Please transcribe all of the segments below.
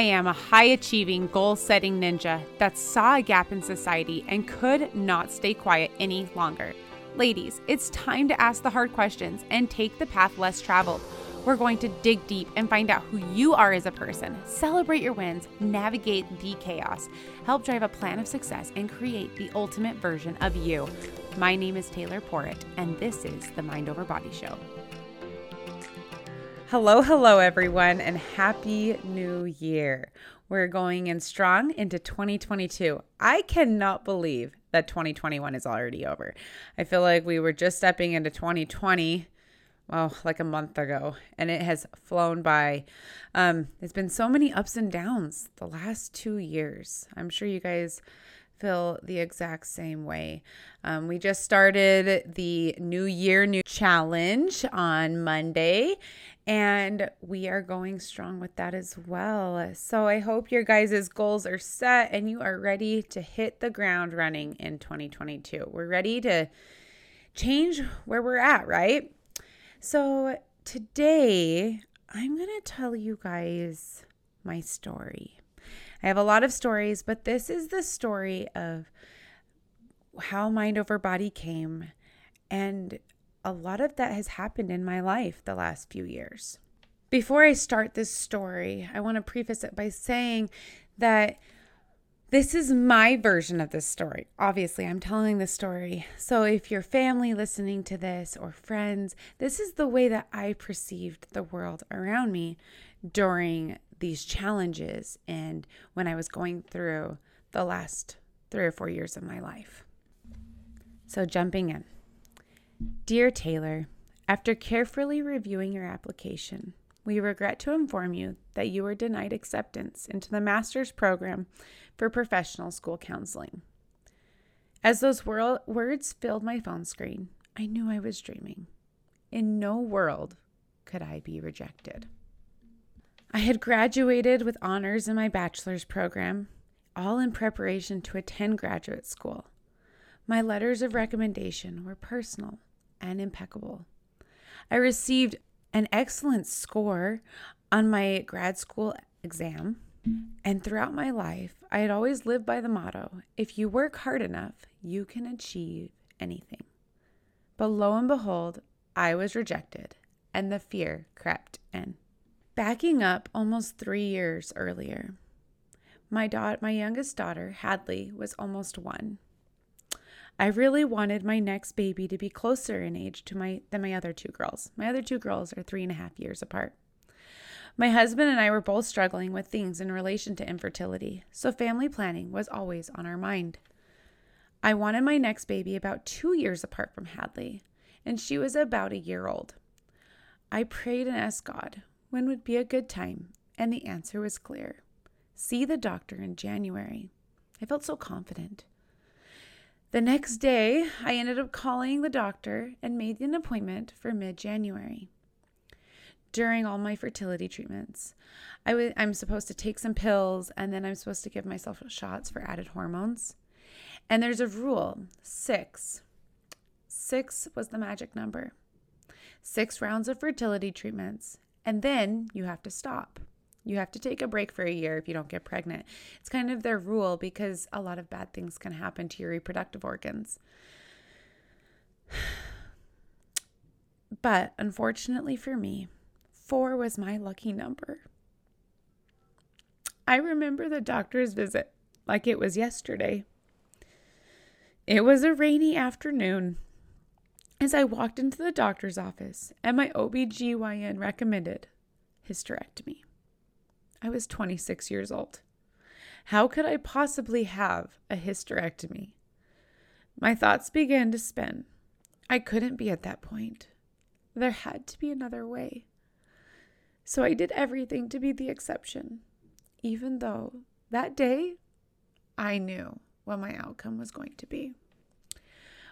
I am a high-achieving, goal-setting ninja that saw a gap in society and could not stay quiet any longer. Ladies, it's time to ask the hard questions and take the path less traveled. We're going to dig deep and find out who you are as a person, celebrate your wins, navigate the chaos, help drive a plan of success, and create the ultimate version of you. My name is Taylor Porritt, and this is the Mind Over Body Show. Hello, hello, everyone, and Happy New Year. We're going in strong into 2022. I cannot believe that 2021 is already over. I feel like we were just stepping into 2020. Well, like a month ago, and it has flown by. There's been so many ups and downs the last 2 years. I'm sure you guys feel the exact same way. We just started the New Year, New Challenge on Monday, and we are going strong with that as well. So I hope your guys' goals are set and you are ready to hit the ground running in 2022. We're ready to change where we're at, right? So today, I'm going to tell you guys my story. I have a lot of stories, but this is the story of how Mind Over Body came. And a lot of that has happened in my life the last few years. Before I start this story, I want to preface it by saying that this is my version of this story. Obviously, I'm telling this story. So if your family listening to this or friends, this is the way that I perceived the world around me during these challenges and when I was going through the last 3 or 4 years of my life. So jumping in. Dear Taylor, after carefully reviewing your application, we regret to inform you that you were denied acceptance into the master's program for professional school counseling. As those words filled my phone screen, I knew I was dreaming. In no world could I be rejected. I had graduated with honors in my bachelor's program, all in preparation to attend graduate school. My letters of recommendation were personal and impeccable. I received an excellent score on my grad school exam. And throughout my life, I had always lived by the motto, if you work hard enough, you can achieve anything. But lo and behold, I was rejected and the fear crept in. Backing up almost 3 years earlier, my youngest daughter, Hadley, was almost 1. I really wanted my next baby to be closer in age to my other two girls. My other two girls are 3.5 years apart. My husband and I were both struggling with things in relation to infertility, so family planning was always on our mind. I wanted my next baby about 2 years apart from Hadley, and she was about a year old. I prayed and asked God, when would be a good time? And the answer was clear. See the doctor in January. I felt so confident. The next day, I ended up calling the doctor and made an appointment for mid-January. During all my fertility treatments, I'm supposed to take some pills, and then I'm supposed to give myself shots for added hormones. And there's a rule, 6. 6 was the magic number. 6 rounds of fertility treatments, and then you have to stop. You have to take a break for a year if you don't get pregnant. It's kind of their rule because a lot of bad things can happen to your reproductive organs. But unfortunately for me, 4 was my lucky number. I remember the doctor's visit like it was yesterday. It was a rainy afternoon as I walked into the doctor's office and my OBGYN recommended hysterectomy. I was 26 years old. How could I possibly have a hysterectomy? My thoughts began to spin. I couldn't be at that point. There had to be another way. So I did everything to be the exception, even though that day I knew what my outcome was going to be.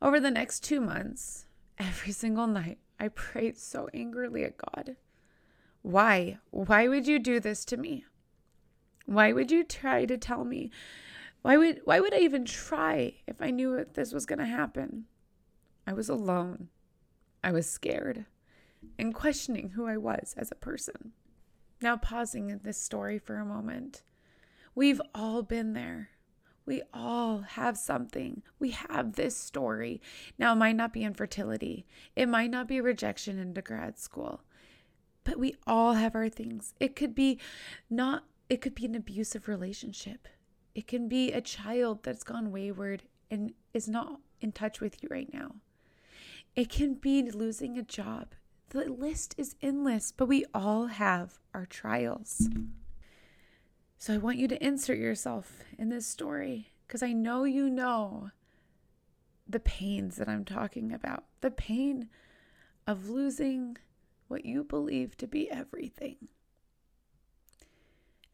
Over the next 2 months, every single night, I prayed so angrily at God. Why? Why would you do this to me? Why would you try to tell me? Why would I even try if I knew that this was going to happen? I was alone. I was scared and questioning who I was as a person. Now pausing in this story for a moment. We've all been there. We all have something. We have this story. Now, it might not be infertility. It might not be rejection into grad school. But we all have our things. It could be an abusive relationship. It can be a child that's gone wayward and is not in touch with you right now. It can be losing a job. The list is endless, but we all have our trials. So I want you to insert yourself in this story because I know you know the pains that I'm talking about. The pain of losing what you believe to be everything.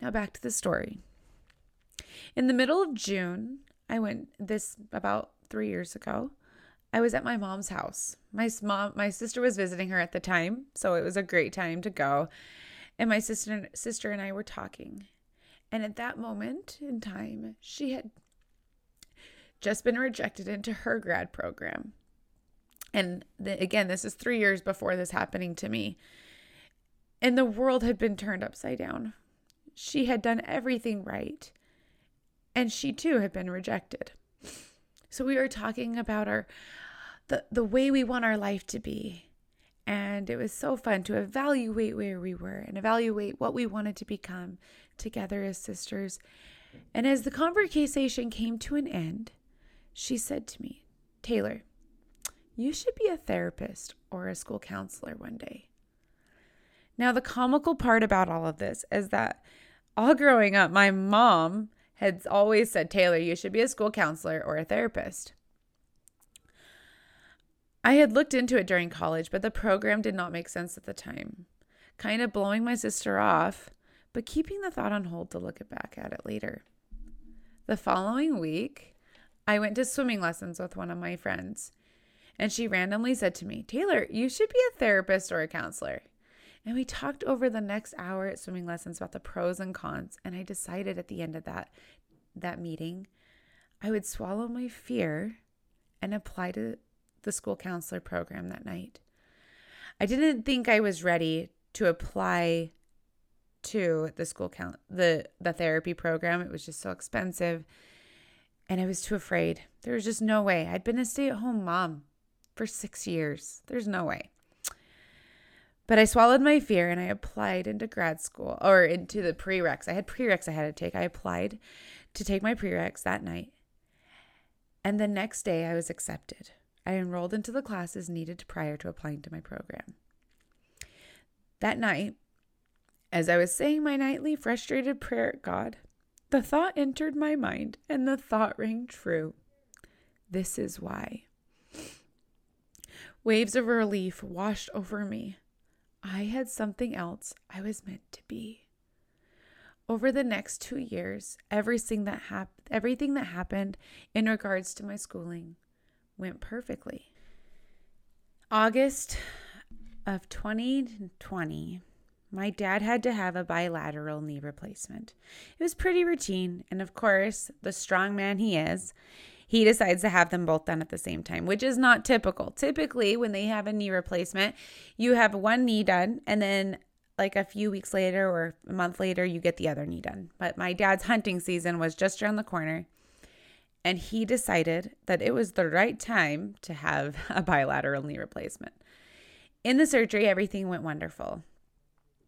Now back to the story. In the middle of June, about 3 years ago, I was at my mom's house. My sister was visiting her at the time, so it was a great time to go. And my sister and I were talking. And at that moment in time, she had just been rejected into her grad program. And again, this is 3 years before this happening to me. And the world had been turned upside down. She had done everything right. And she too had been rejected. So we were talking about the way we want our life to be. And it was so fun to evaluate where we were and evaluate what we wanted to become together as sisters. And as the conversation came to an end, she said to me, "Taylor, you should be a therapist or a school counselor one day." Now, the comical part about all of this is that all growing up, my mom had always said, "Taylor, you should be a school counselor or a therapist." I had looked into it during college, but the program did not make sense at the time, kind of blowing my sister off, but keeping the thought on hold to look back at it later. The following week, I went to swimming lessons with one of my friends, and she randomly said to me, "Taylor, you should be a therapist or a counselor." And we talked over the next hour at swimming lessons about the pros and cons, and I decided at the end of that meeting, I would swallow my fear and apply to the school counselor program that night. I didn't think I was ready to apply to the school the therapy program. It was just so expensive, and I was too afraid. There was just no way. I'd been a stay-at-home mom for 6 years. There's no way. But I swallowed my fear and I applied into grad school or into the prereqs. I had prereqs I had to take. I applied to take my prereqs that night, and the next day I was accepted. I enrolled into the classes needed prior to applying to my program. That night, as I was saying my nightly frustrated prayer at God, the thought entered my mind and the thought rang true. This is why. Waves of relief washed over me. I had something else I was meant to be. Over the next 2 years, everything that happened in regards to my schooling went perfectly. August of 2020, my dad had to have a bilateral knee replacement. It was pretty routine, and of course, the strong man he is, he decides to have them both done at the same time, which is not typical. Typically, when they have a knee replacement, you have one knee done, and then like a few weeks later or a month later, you get the other knee done. But my dad's hunting season was just around the corner. And he decided that it was the right time to have a bilateral knee replacement. In the surgery, everything went wonderful.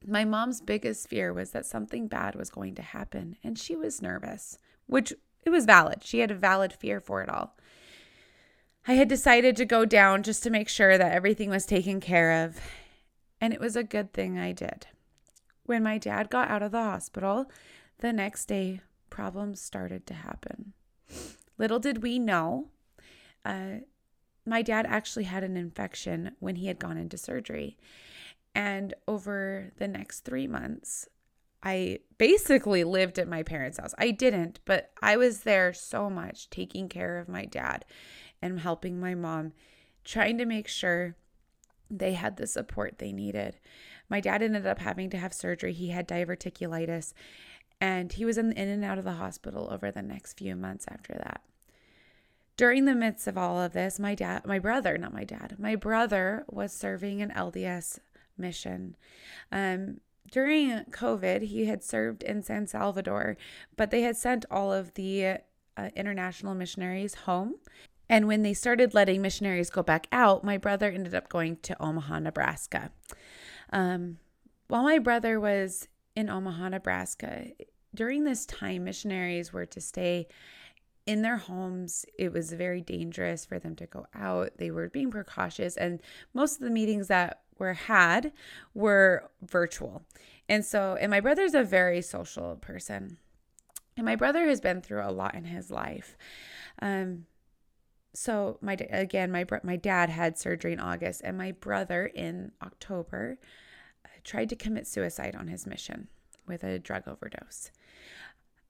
My mom's biggest fear was that something bad was going to happen, and she was nervous, which it was valid. She had a valid fear for it all. I had decided to go down just to make sure that everything was taken care of, and it was a good thing I did. When my dad got out of the hospital, the next day, problems started to happen. Little did we know, my dad actually had an infection when he had gone into surgery. And over the next 3 months, I basically lived at my parents' house. I didn't, but I was there so much, taking care of my dad and helping my mom, trying to make sure they had the support they needed. My dad ended up having to have surgery. He had diverticulitis. And he was in and out of the hospital over the next few months after that. During the midst of all of this, my brother was serving an LDS mission. during COVID, he had served in San Salvador, but they had sent all of the international missionaries home. And when they started letting missionaries go back out, my brother ended up going to Omaha, Nebraska. While my brother was in Omaha, Nebraska, during this time, missionaries were to stay in their homes. It was very dangerous for them to go out. They were being precautious, and most of the meetings that were had were virtual. And my brother's a very social person. And my brother has been through a lot in his life. So my dad had surgery in August, and my brother in October tried to commit suicide on his mission with a drug overdose.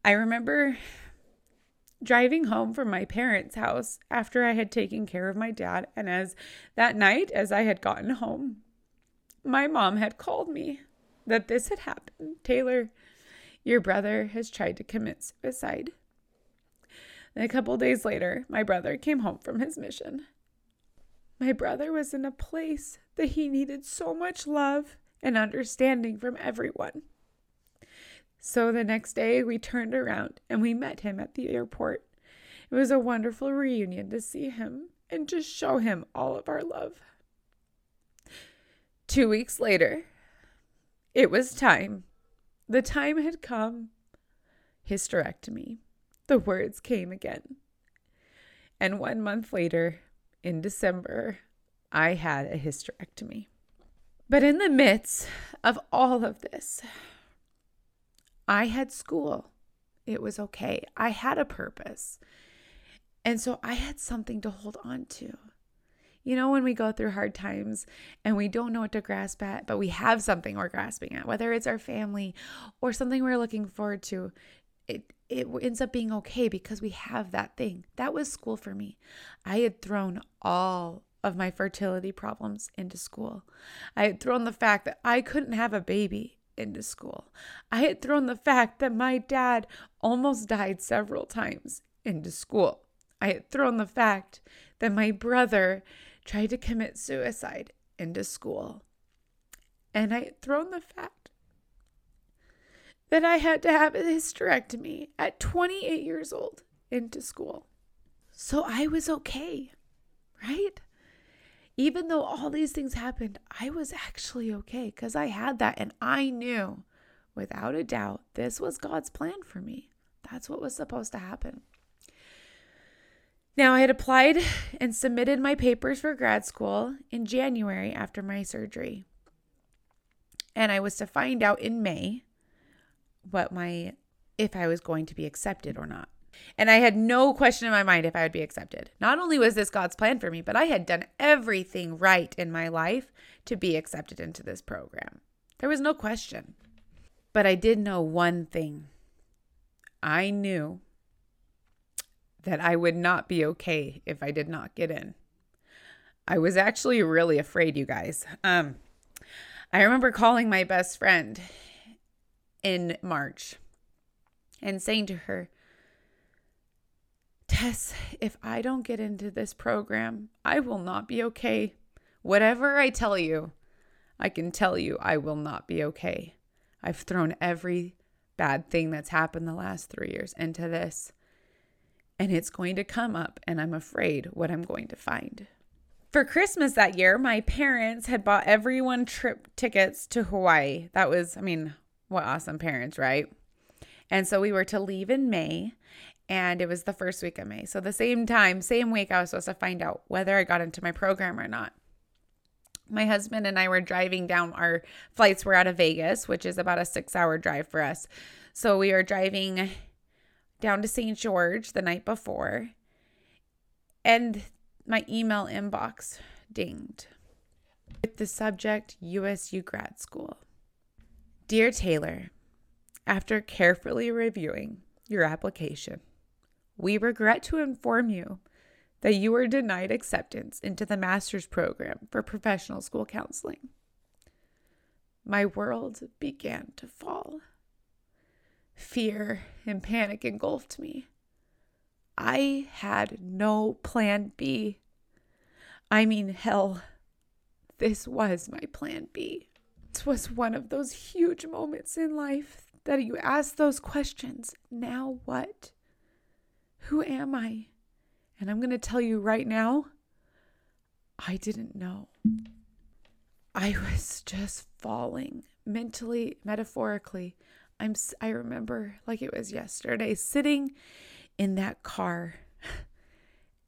I remember driving home from my parents' house after I had taken care of my dad, and that night, as I had gotten home, my mom had called me that this had happened. "Taylor, your brother has tried to commit suicide." And a couple days later, my brother came home from his mission. My brother was in a place that he needed so much love and understanding from everyone. So the next day, we turned around and we met him at the airport. It was a wonderful reunion to see him and to show him all of our love. 2 weeks later, it was time. The time had come. Hysterectomy. The words came again. And 1 month later, in December, I had a hysterectomy. But in the midst of all of this, I had school. It was okay. I had a purpose. And so I had something to hold on to. You know, when we go through hard times and we don't know what to grasp at, but we have something we're grasping at, whether it's our family or something we're looking forward to, it ends up being okay because we have that thing. That was school for me. I had thrown all of my fertility problems into school. I had thrown the fact that I couldn't have a baby into school. I had thrown the fact that my dad almost died several times into school. I had thrown the fact that my brother tried to commit suicide into school. And I had thrown the fact that I had to have a hysterectomy at 28 years old into school. So I was okay, right? Even though all these things happened, I was actually okay because I had that, and I knew without a doubt this was God's plan for me. That's what was supposed to happen. Now, I had applied and submitted my papers for grad school in January after my surgery. And I was to find out in May if I was going to be accepted or not. And I had no question in my mind if I would be accepted. Not only was this God's plan for me, but I had done everything right in my life to be accepted into this program. There was no question. But I did know one thing. I knew that I would not be okay if I did not get in. I was actually really afraid, you guys. I remember calling my best friend in March and saying to her, "Tess, if I don't get into this program, I will not be okay. Whatever I tell you, I can tell you I will not be okay. I've thrown every bad thing that's happened the last 3 years into this, and it's going to come up, and I'm afraid what I'm going to find." For Christmas that year, my parents had bought everyone trip tickets to Hawaii. That was, what awesome parents, right? And so we were to leave in May. And it was the first week of May. So the same week, I was supposed to find out whether I got into my program or not. My husband and I were driving down. Our flights were out of Vegas, which is about a 6-hour drive for us. So we were driving down to St. George the night before. And my email inbox dinged with the subject, USU grad school. "Dear Taylor, after carefully reviewing your application, we regret to inform you that you were denied acceptance into the master's program for professional school counseling." My world began to fall. Fear and panic engulfed me. I had no plan B. Hell, this was my plan B. This was one of those huge moments in life that you ask those questions. Now what? Who am I? And I'm going to tell you right now, I didn't know. I was just falling mentally, metaphorically. I remember like it was yesterday, sitting in that car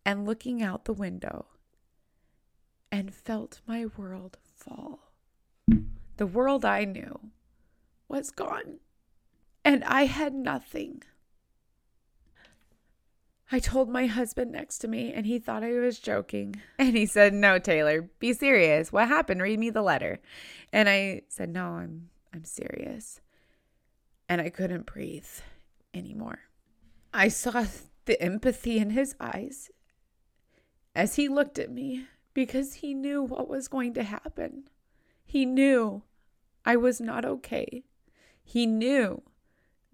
and looking out the window and felt my world fall. The world I knew was gone and I had nothing. I told my husband next to me and he thought I was joking. And he said, "No, Taylor, be serious. What happened? Read me the letter." And I said, "No, I'm serious." And I couldn't breathe anymore. I saw the empathy in his eyes as he looked at me because he knew what was going to happen. He knew I was not okay. He knew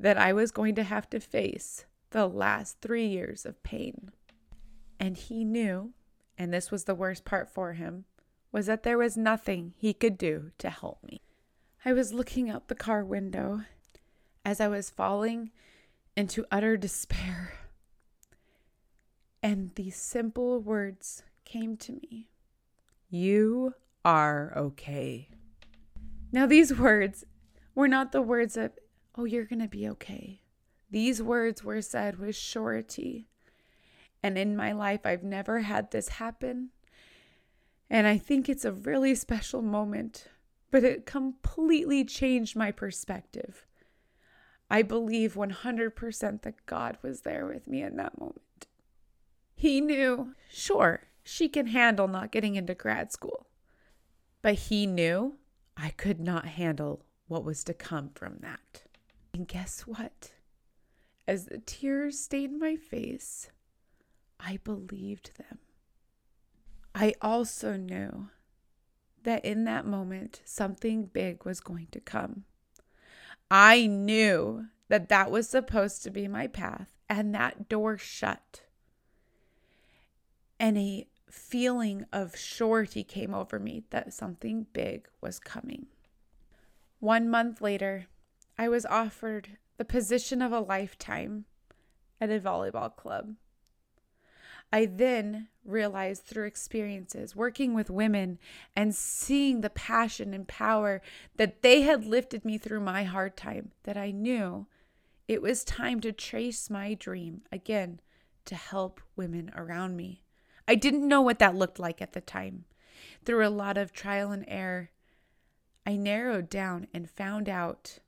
that I was going to have to face the last 3 years of pain. And he knew, and this was the worst part for him, was that there was nothing he could do to help me. I was looking out the car window as I was falling into utter despair. And these simple words came to me. "You are okay." Now these words were not the words of, "Oh, you're going to be okay." These words were said with surety. And in my life, I've never had this happen. And I think it's a really special moment, but it completely changed my perspective. I believe 100% that God was there with me in that moment. He knew, sure, she can handle not getting into grad school. But he knew I could not handle what was to come from that. And guess what? As the tears stained my face, I believed them. I also knew that in that moment, something big was going to come. I knew that that was supposed to be my path, and that door shut. And a feeling of surety came over me that something big was coming. 1 month later, I was offered the position of a lifetime at a volleyball club. I then realized through experiences working with women and seeing the passion and power that they had lifted me through my hard time, that I knew it was time to chase my dream again to help women around me. I didn't know what that looked like at the time. Through a lot of trial and error, I narrowed down and found out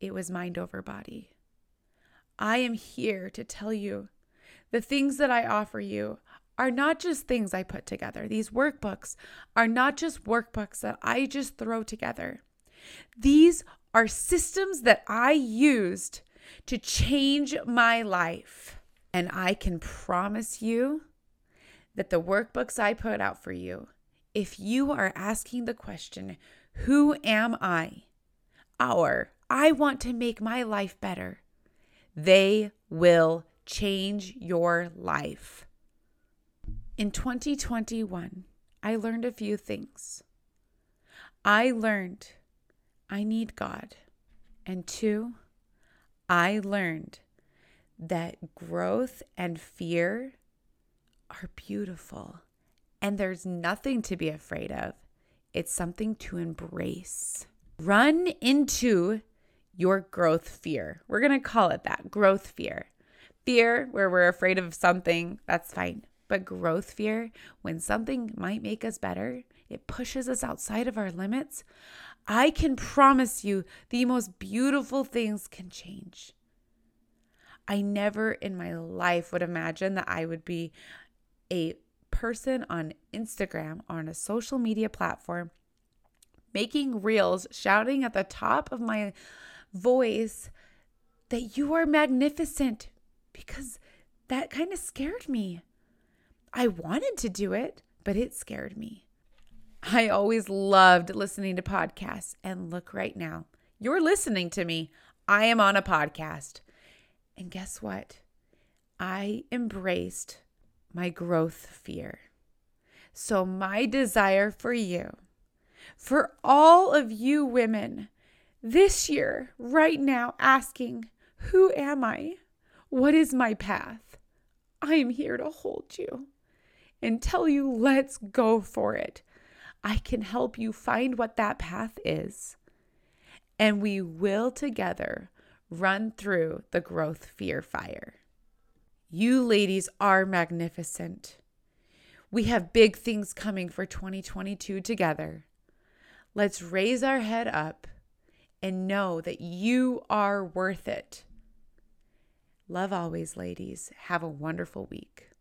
it was mind over body. I am here to tell you the things that I offer you are not just things I put together. These workbooks are not just workbooks that I just throw together. These are systems that I used to change my life. And I can promise you that the workbooks I put out for you, if you are asking the question, who am I? Or I want to make my life better, they will change your life. In 2021, I learned a few things. I learned I need God. And 2, I learned that growth and fear are beautiful. And there's nothing to be afraid of. It's something to embrace. Run into your growth fear. We're going to call it that, growth fear. Fear where we're afraid of something, that's fine. But growth fear, when something might make us better, it pushes us outside of our limits. I can promise you the most beautiful things can change. I never in my life would imagine that I would be a person on Instagram, on a social media platform, making reels, shouting at the top of my voice that you are magnificent, because that kind of scared me. I wanted to do it, but it scared me. I always loved listening to podcasts, and look right now, you're listening to me. I am on a podcast. And guess what? I embraced my growth fear. So my desire for you for all of you women this year, right now, asking, who am I? What is my path? I am here to hold you and tell you, let's go for it. I can help you find what that path is. And we will together run through the growth fear fire. You ladies are magnificent. We have big things coming for 2022 together. Let's raise our head up and know that you are worth it. Love always, ladies. Have a wonderful week.